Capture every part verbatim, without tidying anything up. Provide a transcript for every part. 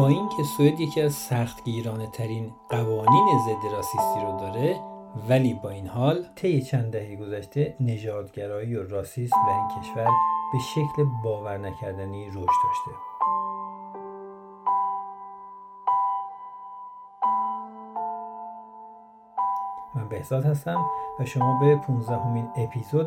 با اینکه سوئد یکی از سختگیرانه ترین قوانین ضد راسیستی رو داره، ولی با این حال طی چند دهه گذشته نژادگرایی و راسیسم در این کشور به شکل باور نکردنی رشد داشته. من بهزاد هستم و شما به پانزدهمین اپیزود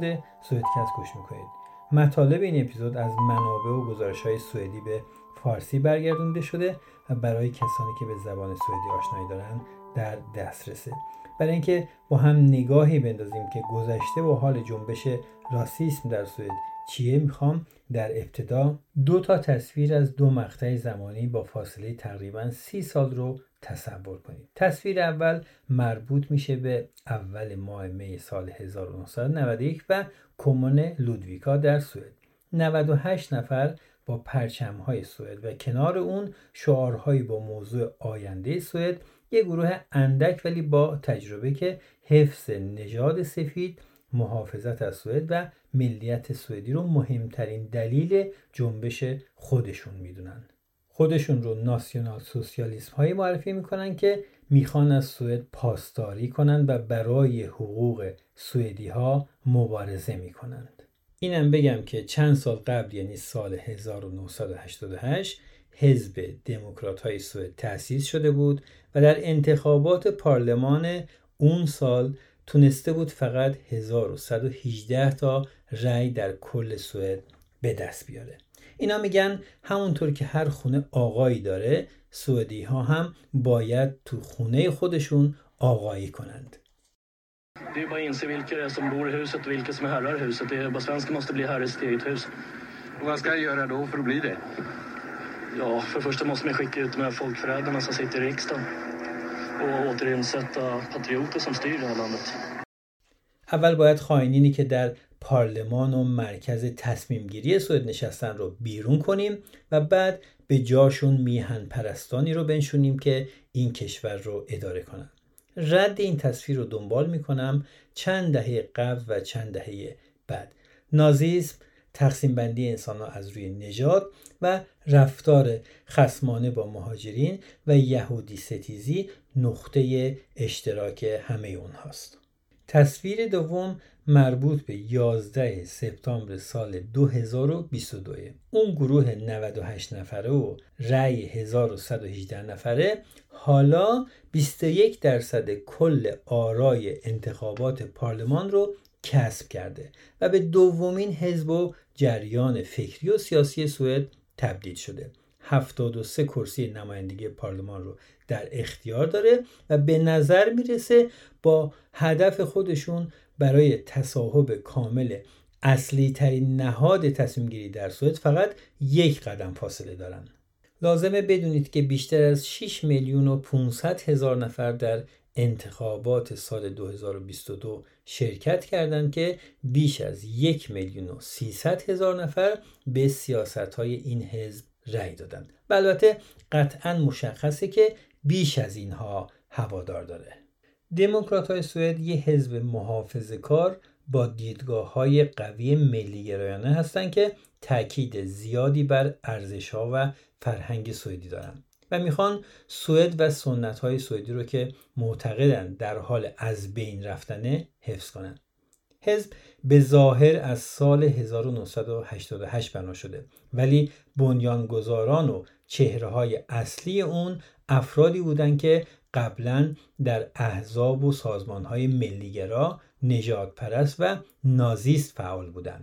سوئد کست گوش میکنید. مطالب این اپیزود از منابع و گزارش‌های سوئدی به فارسی برگردونده شده و برای کسانی که به زبان سوئدی آشنایی دارن در دسترسه. برای اینکه با هم نگاهی بندازیم که گذشته و حال جنبش راسیسم در سوئد چیه، میخوام در ابتدا دو تا تصویر از دو مقطع زمانی با فاصله تقریباً سی سال رو تصور کنید. تصویر اول مربوط میشه به اول ماه می سال هزار و نهصد و نود و یک و کمون لودویکا در سوئد. نود و هشت نفر با پرچم‌های سوئد و کنار اون شعارهایی با موضوع آینده سوئد، یک گروه اندک ولی با تجربه که حفظ نژاد سفید، محافظت از سوئد و ملیت سوئدی رو مهمترین دلیل جنبش خودشون میدونن. خودشون رو ناسیونال سوسیالیسم هایی معرفی میکنن که میخوان از سوئد پاسداری کنن و برای حقوق سوئدی ها مبارزه میکنند. اینم بگم که چند سال قبل، یعنی سال هزار و نهصد و هشتاد و هشت، حزب دموکرات های سوئد تأسیس شده بود و در انتخابات پارلمان اون سال تونسته بود فقط هزار و صد و هجده تا رأی در کل سوئد به دست بیاره. اینا میگن همونطور که هر خونه آقایی داره، سوئدی ها هم باید تو خونه خودشون آقایی کنند. Det är bara inse vilka det är som bor i huset och vilka som är herrar i huset. Det är bara svenskar måste bli herrar i sitt eget hus. Och vad ska jag göra då för att bli det? Ja, för första måste man skicka ut de här folkförrädarna som sitter i riksdagen och återinsätta patrioter som styr det här landet. اول باید خائنینی که در پارلمان و مرکز تصمیم گیری سوئد نشستن رو بیرون کنیم و بعد به جاشون میهن پرستانی رو بنشونیم که این کشور رو اداره کنن. رد این تصویر رو دنبال میکنم چند دهه قبل و چند دهه بعد. نازیسم، تقسیم بندی انسان ها از روی نژاد و رفتار خصمانه با مهاجرین و یهودی ستیزی نقطه اشتراک همه اونهاست. تصویر دوم مربوط به یازده سپتامبر سال دو هزار و بیست و دو. اون گروه نود و هشت نفره و رأی هزار و صد و هجده نفره حالا بیست و یک درصد کل آرای انتخابات پارلمان رو کسب کرده و به دومین حزب و جریان فکری و سیاسی سوئد تبدیل شده. هفتاد و سه کرسی نمایندگی پارلمان رو در اختیار داره و به نظر میرسه با هدف خودشون برای تصاحب کامل اصلی ترین نهاد تصمیم گیری در سوئد فقط یک قدم فاصله دارن. لازمه بدونید که بیشتر از شش میلیون و پانصد هزار نفر در انتخابات سال دو هزار و بیست و دو شرکت کردند که بیش از یک میلیون و سیصد هزار نفر به سیاست‌های این حزب رأی دادن. و البته قطعاً مشخصه که بیش از اینها هوادار داره. دموکرات‌های سوئد یه حزب محافظه‌کار با دیدگاه‌های قوی ملی‌گرایانه هستن که تاکید زیادی بر ارزش‌ها و فرهنگ سوئدی دارن و میخوان سوئد و سنت‌های سوئدی رو که معتقدن در حال از بین رفتنه حفظ کنن. حزب به ظاهر از سال هزار و نهصد و هشتاد و هشت بنا شده، ولی بنیانگذاران و چهره‌های اصلی اون افرادی بودن که قبلا در احزاب و سازمان‌های ملی‌گرا، نژادپرست و نازیست فعال بودن.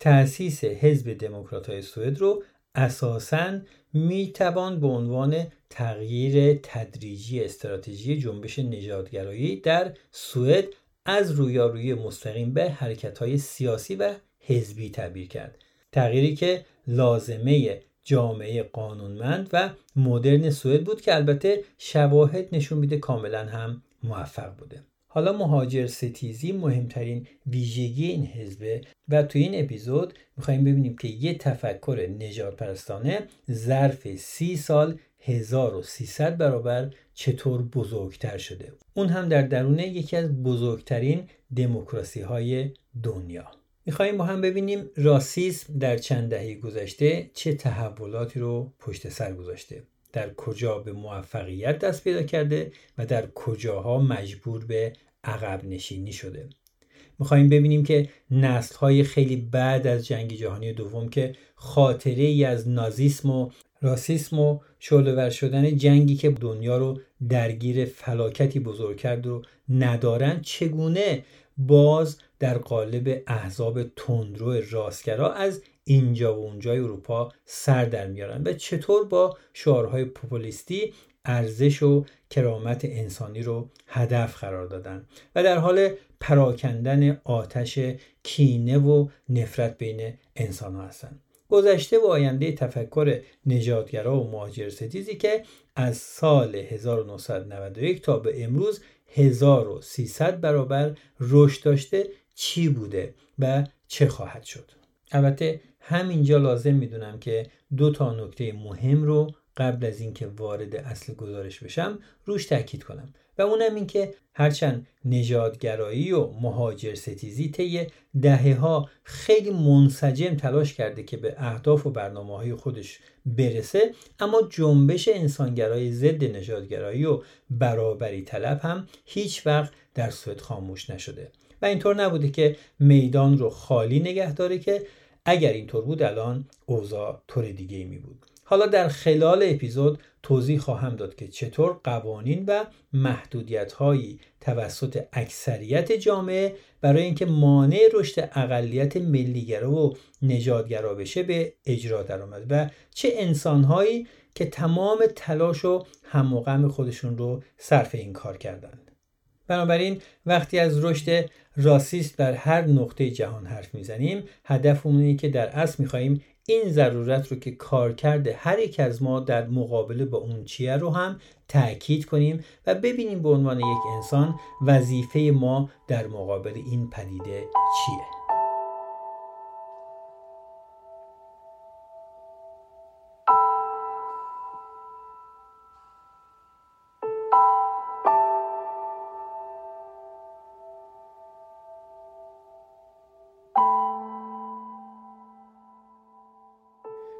تأسیس حزب دموکرات‌های سوئد رو اساساً میتوان به عنوان تغییر تدریجی استراتژی جنبش نژادگرایی در سوئد از رویارویی مستقیم به حرکت‌های سیاسی و حزبی تعبیر کرد. تغییری که لازمه جامعه قانونمند و مدرن سوئد بود که البته شواهد نشون میده کاملا هم موفق بوده. حالا مهاجر ستیزی مهمترین ویژگی این حزبه و توی این اپیزود میخواییم ببینیم که یه تفکر نژادپرستانه ظرف سی سال هزار و سیصد برابر چطور بزرگتر شده، اون هم در درون یکی از بزرگترین دموکراسی های دنیا. میخواییم با هم ببینیم راسیسم در چند دهه گذشته چه تحولاتی رو پشت سر گذاشته. در کجا به موفقیت دست پیدا کرده و در کجاها مجبور به عقب نشینی شده. میخواییم ببینیم که نسل‌های خیلی بعد از جنگ جهانی دوم که خاطره ای از نازیسم و راسیسم و شعله‌ور شدن جنگی که دنیا رو درگیر فلاکتی بزرگ کرد رو ندارن، چگونه باز در قالب احزاب تندرو راستگرا از اینجا و اونجای اروپا سر در میارن و چطور با شعارهای پوپولیستی ارزش و کرامت انسانی رو هدف قرار دادن و در حال پراکندن آتش کینه و نفرت بین انسان‌ها هستن. گذشته و آینده تفکر نژادگرا و مهاجرستیزی که از سال هزار و نهصد و نود و یک تا به امروز هزار و سیصد برابر رشد داشته چی بوده و چه خواهد شد؟ البته همینجا لازم میدونم که دو تا نکته مهم رو قبل از اینکه وارد اصل گزارش بشم روش تاکید کنم و اونم این که هرچند نژادگرایی و مهاجر ستیزی طی دهه‌ها خیلی منسجم تلاش کرده که به اهداف و برنامه‌های خودش برسه، اما جنبش انسانگرایی ضد نژادگرایی و برابری طلب هم هیچ وقت در سوئد خاموش نشده و اینطور نبوده که میدان رو خالی نگه داره، که اگر اینطور بود الان اوضاع طور دیگه‌ای می بود. حالا در خلال اپیزود توضیح خواهم داد که چطور قوانین و محدودیت‌هایی توسط اکثریت جامعه برای اینکه مانع رشد اقلیت ملی‌گرا و نژادگرا بشه به اجرا درآمد و چه انسان‌هایی که تمام تلاش و هم و غم خودشون رو صرف این کار کردند. بنابراین وقتی از رشد راسیست در هر نقطه جهان حرف میزنیم، هدفمون اینه که در اصل می‌خوایم این ضرورت رو که کار کرده هر یک از ما در مقابله با اون چیه رو هم تأکید کنیم و ببینیم به عنوان یک انسان وظیفه ما در مقابل این پدیده چیه.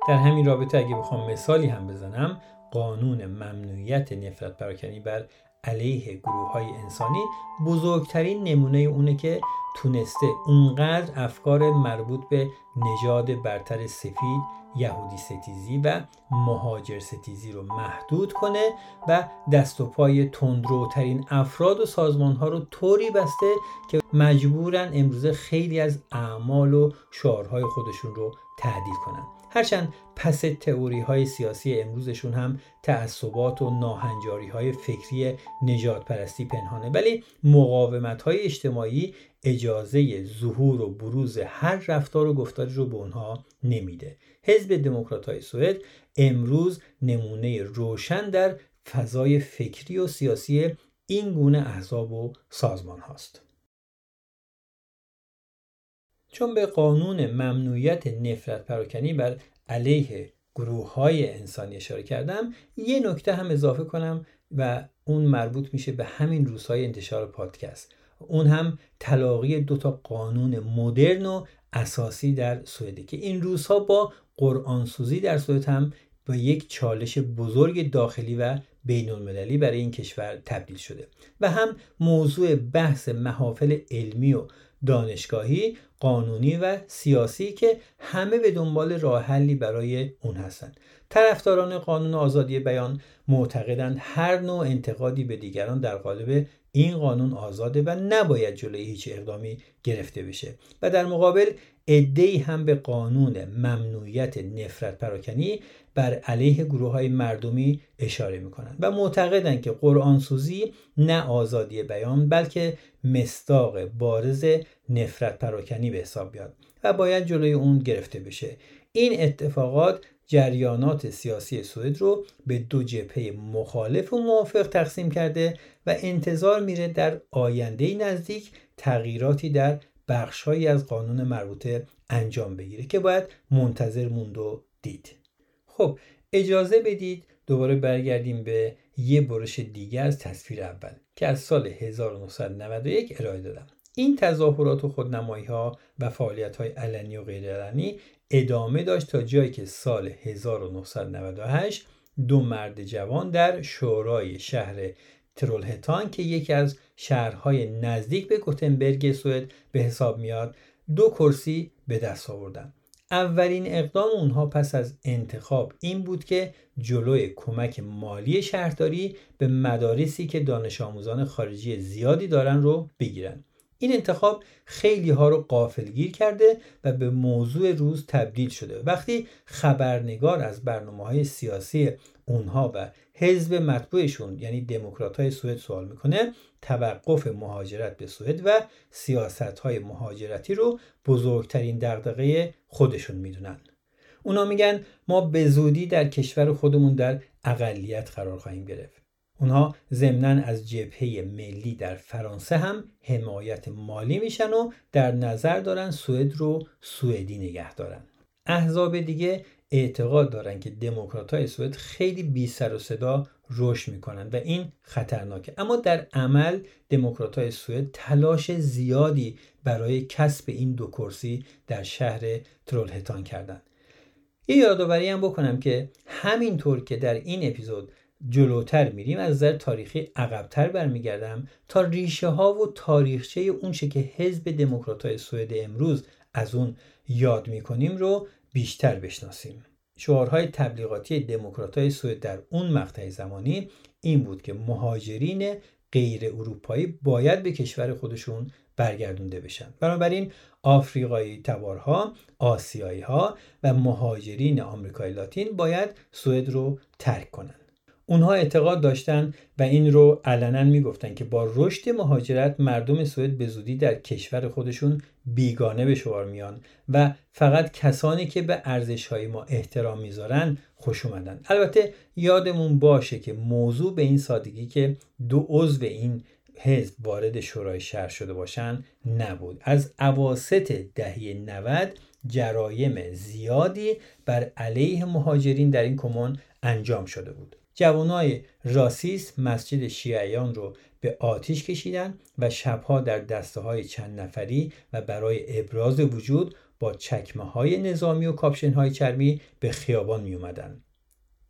در همین رابطه اگه بخوام مثالی هم بزنم، قانون ممنوعیت نفرت پراکنی بر علیه گروه‌های انسانی بزرگترین نمونه اونه که تونسته اونقدر افکار مربوط به نژاد برتر سفید، یهودی ستیزی و مهاجر ستیزی رو محدود کنه و دست و پای تندروترین افراد و سازمان‌ها رو طوری بسته که مجبورن امروزه خیلی از اعمال و شعارهای خودشون رو تعدیل کنن. هرچند پس تئوری‌های سیاسی امروزشون هم تعصبات و ناهنجاری‌های فکری نژادپرستی پنهانه، ولی مقاومت‌های اجتماعی اجازه ظهور و بروز هر رفتار و گفتاری رو به اونها نمیده. حزب دموکرات‌های سوئد امروز نمونه روشن در فضای فکری و سیاسی این گونه احزاب و سازمان هاست. چون به قانون ممنوعیت نفرت پراکنی بر علیه گروه‌های انسانی اشاره کردم، یه نکته هم اضافه کنم و اون مربوط میشه به همین روزهای انتشار پادکست. اون هم تلاقی دو تا قانون مدرن و اساسی در سوئد که این روزها با قرآنسوزی در سوئد هم با یک چالش بزرگ داخلی و بین المللی برای این کشور تبدیل شده و هم موضوع بحث محافل علمی و دانشگاهی، قانونی و سیاسی که همه به دنبال راه حلی برای اون هستند. طرفداران قانون آزادی بیان معتقدند هر نوع انتقادی به دیگران در قالب این قانون آزاده و نباید جلوی هیچ اقدامی گرفته بشه و در مقابل عده‌ای هم به قانون ممنوعیت نفرت پراکنی بر علیه گروه‌های مردمی اشاره می‌کنند و معتقدند که قرآنسوزی نه آزادی بیان بلکه مصداق بارز نفرت پراکنی به حساب میاد و باید جلوی اون گرفته بشه. این اتفاقات جریانات سیاسی سوئد رو به دو جبهه مخالف و موافق تقسیم کرده و انتظار میره در آینده نزدیک تغییراتی در بخشهایی از قانون مربوطه انجام بگیره که باید منتظر موند و دید. خب اجازه بدید دوباره برگردیم به یه برش دیگه از تصویر اول که از سال هزار و نهصد و نود و یک ارائه دادم. این تظاهرات و خودنمایی‌ها و فعالیت‌های علنی و غیرعلنی ادامه داشت تا جایی که سال هزار و نهصد و نود و هشت دو مرد جوان در شورای شهر ترولهتان که یکی از شهرهای نزدیک به گوتنبرگ سوئد به حساب میاد دو کرسی به دست آوردن. اولین اقدام اونها پس از انتخاب این بود که جلوی کمک مالی شهرداری به مدارسی که دانش آموزان خارجی زیادی دارن رو بگیرن. این انتخاب خیلی ها رو غافلگیر کرده و به موضوع روز تبدیل شده. وقتی خبرنگار از برنامه‌های سیاسی اونها و حزب مطبوعشون یعنی دموکرات‌های سوئد سوال میکنه، توقف مهاجرت به سوئد و سیاست‌های مهاجرتی رو بزرگترین دغدغه خودشون میدونن. اونا میگن ما به زودی در کشور خودمون در اقلیت قرار خواهیم گرفت. اونها ضمناً از جبهه ملی در فرانسه هم حمایت مالی میشن و در نظر دارن سوئد رو سوئدی نگه دارن. احزاب دیگه اعتقاد دارن که دموکرات‌های سوئد خیلی بی سر و صدا رشد میکنن و این خطرناکه. اما در عمل دموکرات‌های سوئد تلاش زیادی برای کسب این دو کرسی در شهر ترولهتان کردن. یه یادآوری هم بکنم که همینطور که در این اپیزود جلوتر میریم از نظر تاریخی عقب‌تر برمیگردم تا ریشه ها و تاریخچه اونچه که حزب دموکرات‌های سوئد امروز از اون یاد میکنیم رو بیشتر بشناسیم. شعارهای تبلیغاتی دموکرات‌های سوئد در اون مقطع زمانی این بود که مهاجرین غیر اروپایی باید به کشور خودشون برگردونده بشن. بنابراین آفریقایی تبارها، آسیایی ها و مهاجرین آمریکای لاتین باید سوئد رو ترک کنن. اونها اعتقاد داشتن و این رو علنا میگفتن که با رشد مهاجرت مردم سوئد به زودی در کشور خودشون بیگانه به شمار میان و فقط کسانی که به ارزش‌های ما احترام میذارن خوش اومدن. البته یادمون باشه که موضوع به این سادگی که دو عضو این حزب وارد شورای شهر شده باشن نبود. از اواسط دهه نود جرایم زیادی بر علیه مهاجرین در این کمون انجام شده بود. جوانای راسیست مسجد شیعیان رو به آتش کشیدن و شبها در دسته‌های چند نفری و برای ابراز وجود با چکمه‌های نظامی و کاپشن‌های چرمی به خیابان می‌آمدند.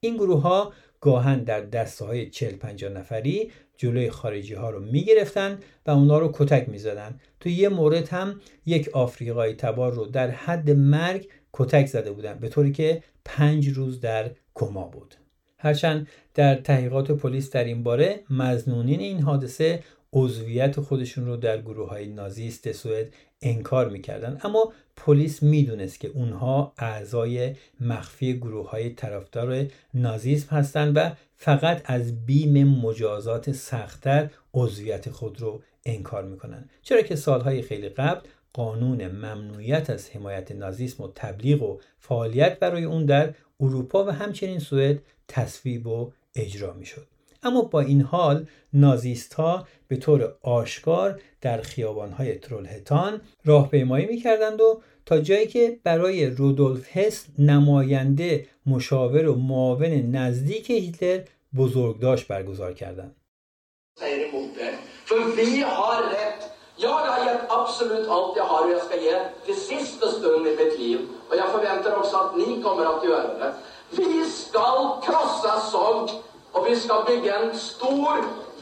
این گروه‌ها گاهن در دسته‌های چهل پنجاه نفری جلوی خارجی‌ها رو می‌گرفتن و اون‌ها رو کتک می‌زدن. تو یه مورد هم یک آفریقایی تبار رو در حد مرگ کتک زده بودن، به طوری که پنج روز در کما بود. هرچند در تحقیقات پلیس در این باره مظنونین این حادثه عضویت خودشون رو در گروه‌های نازیست سوئد انکار می‌کردند، اما پلیس می‌دونست که اونها اعضای مخفی گروه‌های طرفدار نازیسم هستند و فقط از بیم مجازات سخت‌تر عضویت خود رو انکار می‌کنند، چرا که سال‌های خیلی قبل قانون ممنوعیت از حمایت نازیسم و تبلیغ و فعالیت برای اون در اروپا و همچنین سوئد تصویب و اجرا می شد. اما با این حال نازیست ها به طور آشکار در خیابانهای ترولهتان راهپیمایی می کردند و تا جایی که برای رودولف هس نماینده مشاور و معاون نزدیک هیتلر بزرگداشت برگزار کردند. Jag har gett absolut allt jag har och jag ska ge till sista stund i mitt liv. Och jag förväntar också att ni kommer att göra det. Vi ska krossa sorg och vi ska bygga en stor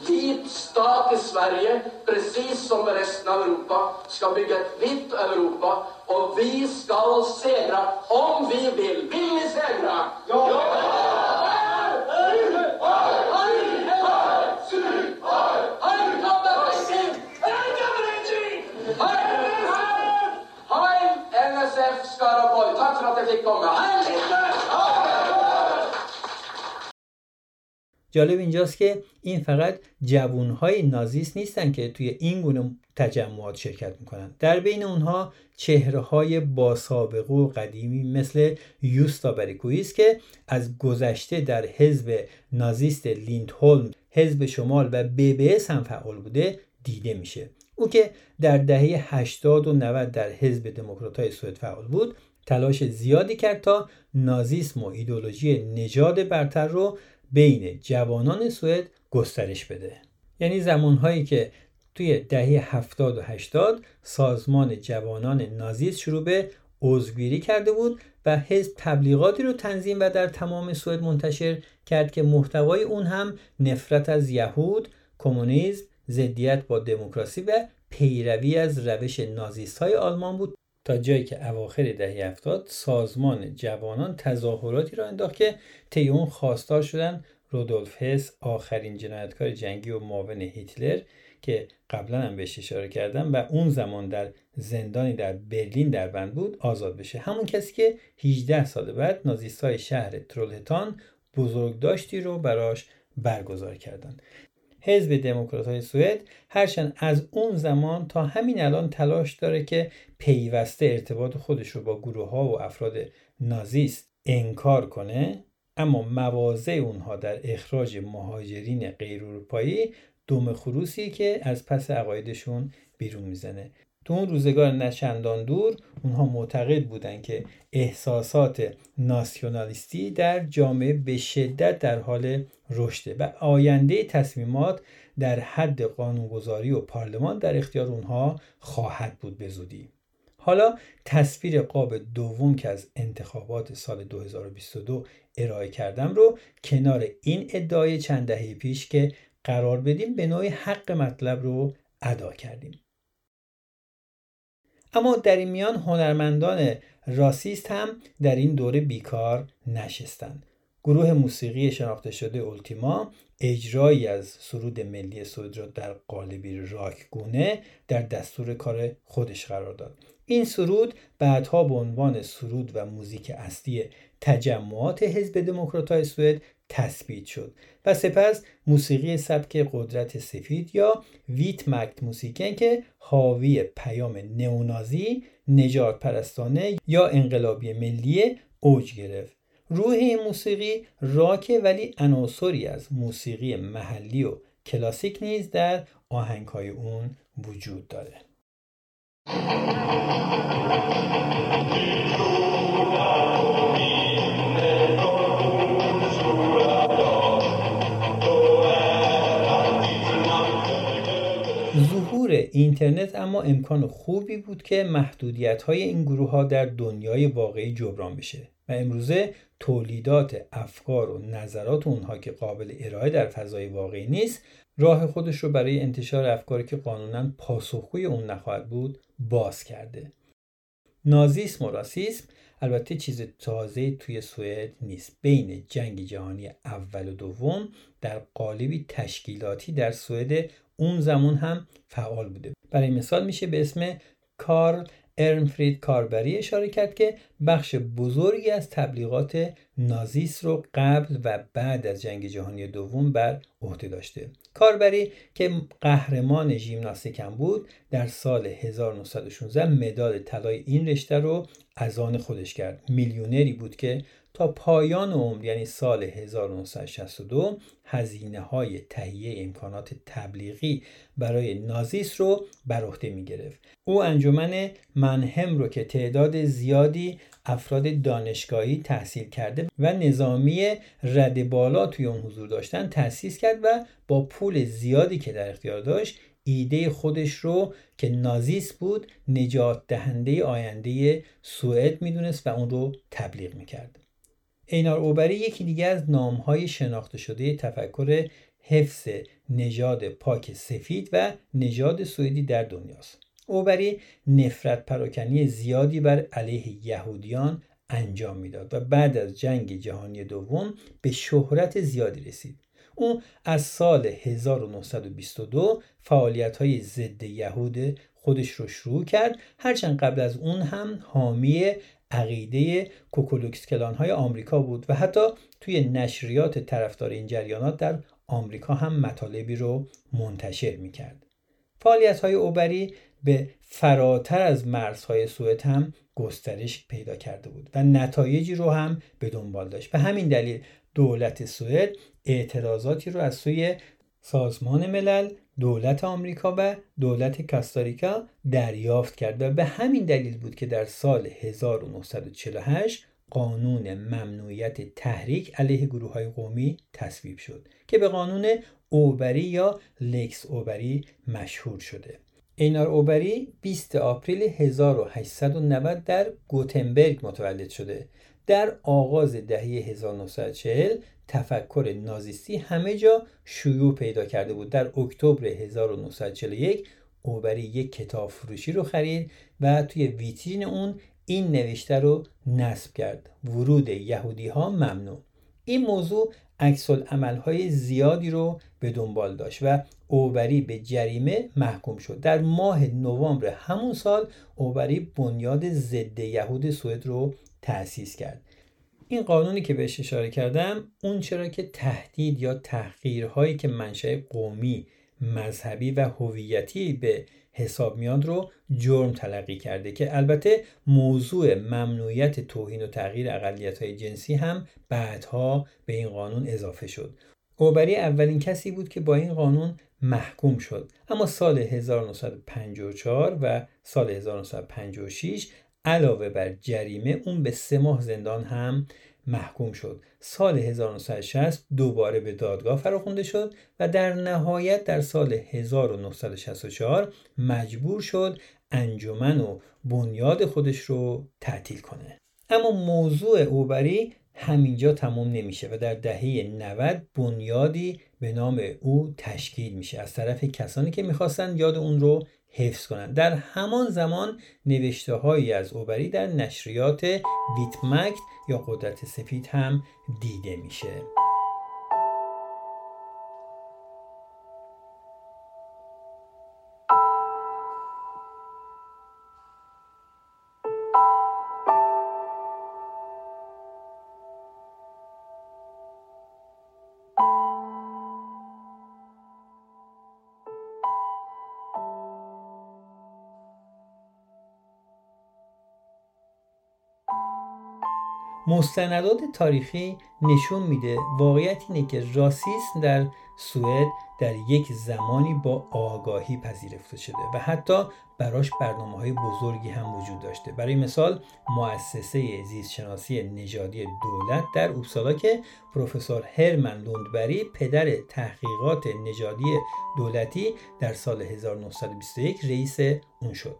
vit stat i Sverige. Precis som resten av Europa ska bygga ett vitt Europa. Och vi ska segra om vi vill. Vill ni segra? Ja! جالب اینجاست که این فقط جوانهای نازیست نیستن که توی این گونه تجمعات شرکت میکنن. در بین اونها چهره‌های با سابقه و قدیمی مثل یوستا برگقویست که از گذشته در حزب نازیست لیندهولم، حزب شمال و بی بی هم فعال بوده دیده میشه. او که در دهه هشتاد و نود در حزب دموکرات‌های سوئد فعال بود، تلاش زیادی کرد تا نازیسم و ایدئولوژی نژاد برتر رو بین جوانان سوئد گسترش بده. یعنی زمانهایی که توی دهه هفتاد و هشتاد سازمان جوانان نازیست شروع به عضوگیری کرده بود و حزب تبلیغاتی رو تنظیم و در تمام سوئد منتشر کرد که محتوای اون هم نفرت از یهود، کمونیسم، ضدیت با دموکراسی و پیروی از روش نازیست‌های آلمان بود، تا جایی که اواخر دهه هفتاد سازمان جوانان تظاهراتی را انداخت که طی اون خواستار شدن رودولف هس، آخرین جنایتکار جنگی و معاون هیتلر که قبلا هم بهش اشاره کردم و اون زمان در زندانی در برلین در بند بود، آزاد بشه. همون کسی که هجده سال بعد نازیست‌های شهر ترولهتان بزرگداشتی رو براش برگزار کردن. حزب دموکرات‌های سوئد هرچند از اون زمان تا همین الان تلاش داره که پیوسته ارتباط خودش رو با گروه‌ها و افراد نازیست انکار کنه، اما مواضع اونها در اخراج مهاجرین غیر اروپایی دوم خروسی که از پس عقایدشون بیرون میزنه. تو اون روزگار نه چندان دور اونها معتقد بودن که احساسات ناسیونالیستی در جامعه به شدت در حال رشده و آینده تصمیمات در حد قانونگذاری و پارلمان در اختیار اونها خواهد بود به زودی. حالا تصویر قاب دوم که از انتخابات سال دو هزار و بیست و دو ارائه کردم رو کنار این ادعای چند دهه پیش که قرار بدیم به نوعی حق مطلب رو ادا کردیم. اما در این میان هنرمندان راسیست هم در این دوره بیکار نشستند. گروه موسیقی شناخته شده اولتیما اجرایی از سرود ملی سوئد را در قالبی راک گونه در دستور کار خودش قرار داد. این سرود بعدها به عنوان سرود و موزیک اصلی تجمعات حزب دموکرات‌های سوئد تثبیت شد و سپس موسیقی سبک قدرت سفید یا ویتمکت موسیقی که حاوی پیام نئونازی، نجات پرستانه یا انقلابی ملی اوج گرفت. روح این موسیقی راکه، ولی عناصری از موسیقی محلی و کلاسیک نیز در آهنگ‌های اون وجود داره. ظهور اینترنت اما امکان خوبی بود که محدودیت‌های این گروه‌ها در دنیای واقعی جبران بشه و امروزه تولیدات افکار و نظرات اونها که قابل ارائه در فضای واقعی نیست، راه خودش رو برای انتشار افکاری که قانوناً پاسخگوی اون نخواهد بود باز کرده. نازیسم و راسیسم البته چیز تازه توی سوئد نیست. بین جنگ جهانی اول و دوم در قالبی تشکیلاتی در سوئد اون زمان هم فعال بوده. برای مثال میشه به اسم کارل آرنفلت کاربری اشاره کرد که بخش بزرگی از تبلیغات نازیست رو قبل و بعد از جنگ جهانی دوم بر عهده داشته. کاربری که قهرمان ژیمناستیک هم بود، در سال هزار و نهصد و شانزده مدال طلای این رشته رو از آن خودش کرد. میلیونری بود که تا پایان عمر، یعنی سال هزار و نهصد و شصت و دو، هزینه های تهیه امکانات تبلیغی برای نازیست رو بر عهده می گرفت. او انجمن منهم رو که تعداد زیادی افراد دانشگاهی تحصیل کرده و نظامی رد بالا توی اون حضور داشتن تأسیس کرد و با پول زیادی که در اختیار داشت ایده خودش رو که نازیست بود نجات دهنده آینده سوئد می دونست و اون رو تبلیغ می کرد. اینار اوبری یکی دیگه از نام‌های شناخته شده تفکر حفظ نژاد پاک سفید و نژاد سوئدی در دنیاست. اوبری نفرت پراکنی زیادی بر علیه یهودیان انجام میداد و بعد از جنگ جهانی دوم به شهرت زیادی رسید. او از سال هزار و نهصد و بیست و دو فعالیت‌های ضد یهود خودش رو شروع کرد، هرچند قبل از اون هم حامی عقیده کوکولوکس کلان های آمریکا بود و حتی توی نشریات طرفدار این جریانات در آمریکا هم مطالبی رو منتشر میکرد. فعالیت های اوبری به فراتر از مرزهای سوئد هم گسترش پیدا کرده بود و نتایجی رو هم به دنبال داشت. به همین دلیل دولت سوئد اعتراضاتی رو از سوی سازمان ملل، دولت آمریکا و دولت کاستاریکا دریافت کرد و به همین دلیل بود که در سال هزار و نهصد و چهل و هشت قانون ممنوعیت تحریک علیه گروه‌های قومی تصویب شد که به قانون اوبری یا لکس اوبری مشهور شده. اینار اوبری بیستم آپریل هزار و هشتصد و نود در گوتنبرگ متولد شده. در آغاز دهه هزار و نهصد و چهل تفکر نازیستی همه جا شیوع پیدا کرده بود. در اکتبر هزار و نهصد و چهل و یک اوبری یک کتاب فروشی رو خرید و توی ویترین اون این نوشته رو نصب کرد: ورود یهودی ها ممنوع. این موضوع عکس العمل‌های زیادی رو به دنبال داشت و اوبری به جریمه محکوم شد. در ماه نوامبر همون سال اوبری بنیاد ضد یهود سوئد رو تأسیس کرد. این قانونی که بهش اشاره کردم اون چرا که تهدید یا تحقیرهایی که منشأ قومی، مذهبی و هویتی به حساب میاد رو جرم تلقی کرده که البته موضوع ممنوعیت توهین و تغییر اقلیت‌های جنسی هم بعدها به این قانون اضافه شد. اوبری اولین کسی بود که با این قانون محکوم شد. اما سال هزار و نهصد و پنجاه و چهار و سال هزار و نهصد و پنجاه و شش علاوه بر جریمه اون به سه ماه زندان هم محکوم شد. سال هزار و نهصد و شصت دوباره به دادگاه فراخوانده شد و در نهایت در سال هزار و نهصد و شصت و چهار مجبور شد انجمن و بنیاد خودش رو تعطیل کنه. اما موضوع اوبری همینجا تمام نمیشه و در دهه نود بنیادی به نام او تشکیل میشه از طرف کسانی که میخواستن یاد اون رو حفظ کنند. در همان زمان نوشته هایی از اوبری در نشریات ویتمکت یا قدرت سفید هم دیده میشه. مستندات تاریخی نشون میده واقعیت اینه که راسیسم در سوئد در یک زمانی با آگاهی پذیرفته شده و حتی براش برنامه‌های بزرگی هم وجود داشته. برای مثال مؤسسه زیستشناسی نژادی دولت در اوپسالا که پروفسور هرمن لوندبری پدر تحقیقات نژادی دولتی در سال هزار و نهصد و بیست و یک رئیس اون شد.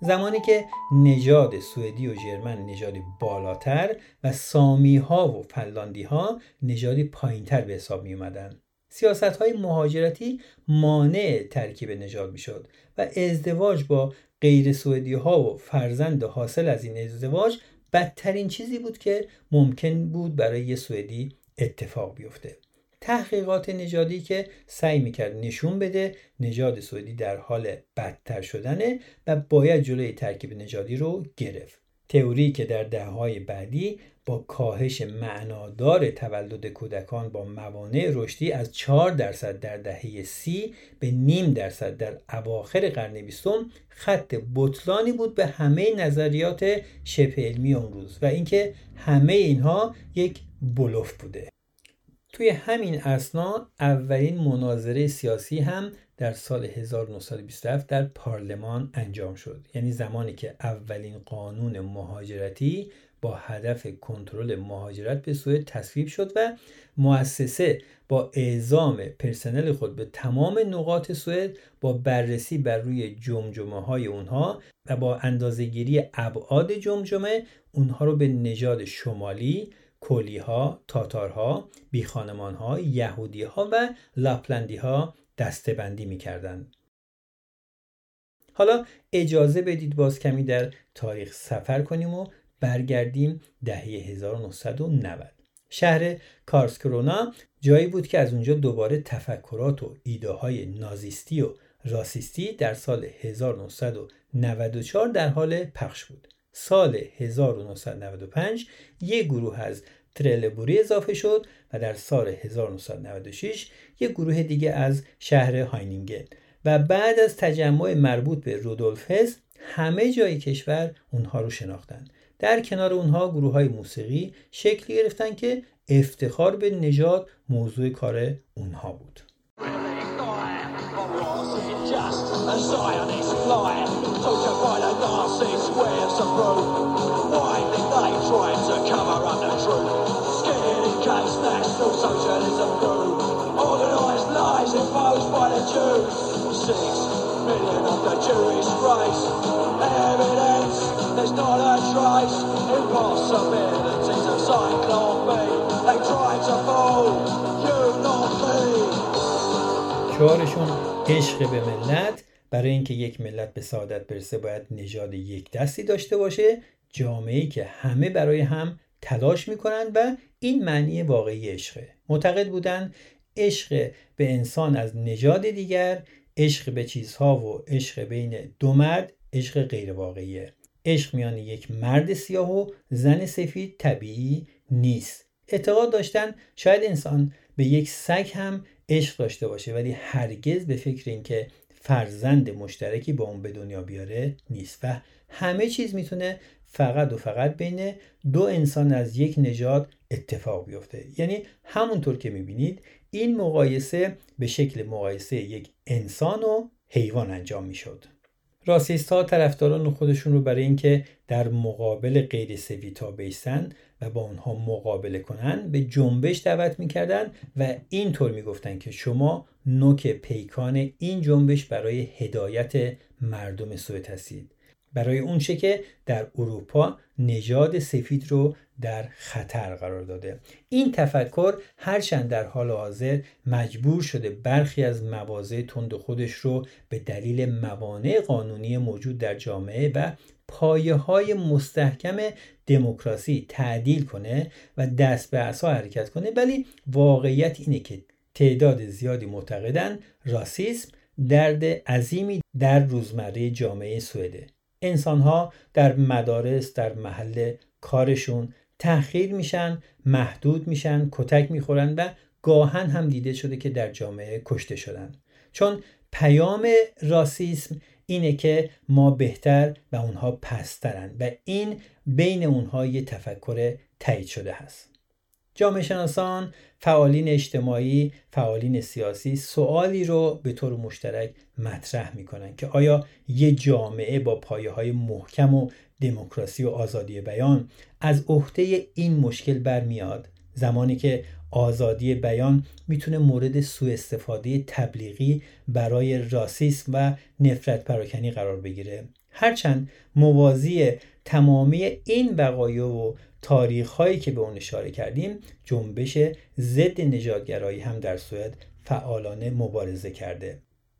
زمانی که نژاد سوئدی و ژرمن نژادی بالاتر و سامی ها و فنلاندی ها نژادی پایین تر به حساب می اومدن. سیاست های مهاجرتی مانع ترکیب نژاد می شد و ازدواج با غیر سوئدی ها و فرزند حاصل از این ازدواج بدترین چیزی بود که ممکن بود برای یه سوئدی اتفاق بیفته. تحقیقات نژادی که سعی میکرد نشون بده نژاد سوئدی در حال بدتر شدنه و باید جلوی ترکیب نژادی رو گرفت. تئوری که در دهه‌های بعدی با کاهش معنادار تولد کودکان با موانع رشدی از چهار درصد در دهه سی به نیم درصد در اواخر قرن بیستم خط بطلانی بود به همه نظریات شبه علمی اون روز و اینکه همه اینها یک بلوف بوده. توی همین اسنا اولین مناظره سیاسی هم در سال هزار و نهصد و بیست و هفت در پارلمان انجام شد. یعنی زمانی که اولین قانون مهاجرتی با هدف کنترل مهاجرت به سوئد تصویب شد و مؤسسه با اعزام پرسنل خود به تمام نقاط سوئد با بررسی بر روی جمجمه های اونها و با اندازه‌گیری ابعاد جمجمه اونها رو به نژاد شمالی، کولیها، تاتارها، بیخانمانها، یهودیها و لاپلندیها دسته‌بندی می‌کردند. حالا اجازه بدید باز کمی در تاریخ سفر کنیم و برگردیم دهه هزار و نهصد و نود. شهر کارلسکرونا جایی بود که از اونجا دوباره تفکرات و ایده‌های نازیستی و راسیستی در سال هزار و نهصد و نود و چهار در حال پخش بود. سال هزار و نهصد و نود و پنج یک گروه از ترلبوری اضافه شد و در سال هزار و نهصد و نود و شش یک گروه دیگه از شهر هاینینگه و بعد از تجمع مربوط به رودولف هس همه جای کشور اونها رو شناختن. در کنار اونها گروه های موسیقی شکل گرفتن که افتخار به نژاد موضوع کار اونها بود. Socialism grew, all the lies, lies imposed by the Jews. Six million of the Jewish race. Evidence, there's not a trace. Impossibilities of Cyclone B. They tried to fool you, not me. شعارشون عشق به ملت. برای اینکه یک ملت به سعادت برسه باید نژاد یک دستی داشته باشه، جامعه‌ای که همه برای هم تلاش میکنند و این معنی واقعی عشقه. معتقد بودن عشق به انسان از نژاد دیگر، عشق به چیزها و عشق بین دو مرد عشق غیر واقعیه. عشق میان یک مرد سیاه و زن سفید طبیعی نیست. اعتقاد داشتن شاید انسان به یک سگ هم عشق داشته باشه، ولی هرگز به فکر این که فرزند مشترکی با اون به دنیا بیاره نیست و همه چیز میتونه فقط و فقط بین دو انسان از یک نژاد اتفاق بیفته. یعنی همونطور که میبینید این مقایسه به شکل مقایسه یک انسان و حیوان انجام میشد. راسیست ها طرفداران خودشون رو برای اینکه در مقابل غیر سویتا بیستن و با اونها مقابله کنن به جنبش دعوت میکردن و اینطور میگفتن که شما نوک پیکان این جنبش برای هدایت مردم سوئد هستید. برای اون چه که در اروپا نژاد سفید رو در خطر قرار داده. این تفکر هرچند در حال حاضر مجبور شده برخی از مواضع تند خودش رو به دلیل موانع قانونی موجود در جامعه و پایه‌های مستحکم دموکراسی تعدیل کنه و دست به عصا حرکت کنه، ولی واقعیت اینه که تعداد زیادی معتقدن راسیسم درد عظیمی در روزمره جامعه سوئده. انسان‌ها در مدارس، در محل کارشون تحقیر میشن، محدود میشن، کتک میخورن و گاهن هم دیده شده که در جامعه کشته شدن. چون پیام راسیسم اینه که ما بهتر و اونها پسترن و این بین اونها یه تفکر تایید شده هست. جامعه شناسان، فعالین اجتماعی، فعالین سیاسی سوالی رو به طور مشترک مطرح میکنن که آیا یه جامعه با پایه‌های محکم و دموکراسی و آزادی بیان از عهده این مشکل برمیاد؟ زمانی که آزادی بیان میتونه مورد سوء استفاده تبلیغی برای راسیسم و نفرت پراکنی قرار بگیره. هرچند موازی تمامی این وقایع و تاریخ‌هایی که به اون اشاره کردیم، جنبش ضد نژادگرایی هم در سوئد فعالانه مبارزه کرده.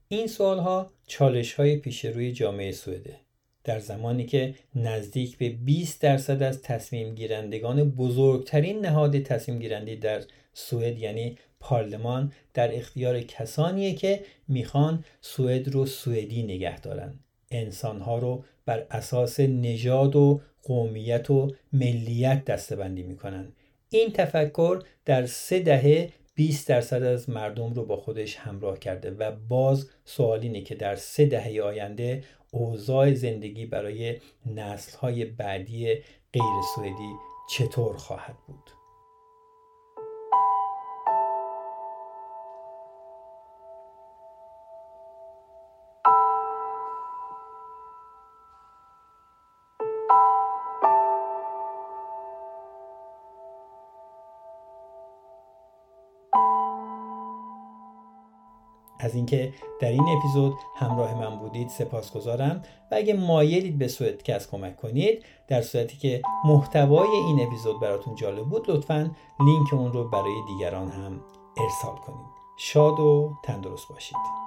این سوال‌ها چالش‌های پیش روی جامعه سوئده. در زمانی که نزدیک به بیست درصد از تصمیم گیرندگان بزرگترین نهاد تصمیم گیرنده در سوئد یعنی پارلمان در اختیار کسانیه که میخوان سوئد رو سوئدی نگه دارن، انسانها رو بر اساس نژاد و قومیت و ملیت دسته‌بندی میکنن. این تفکر در سه دهه بیست درصد از مردم رو با خودش همراه کرده و باز سوال اینه که در سه دهه آینده اوضاع زندگی برای نسل‌های بعدی غیر سوئدی چطور خواهد بود؟ از اینکه در این اپیزود همراه من بودید سپاسگزارم و اگه مایلید به سوئد کست کمک کنید، در صورتی که محتوای این اپیزود براتون جالب بود، لطفاً لینک اون رو برای دیگران هم ارسال کنید. شاد و تندرست باشید.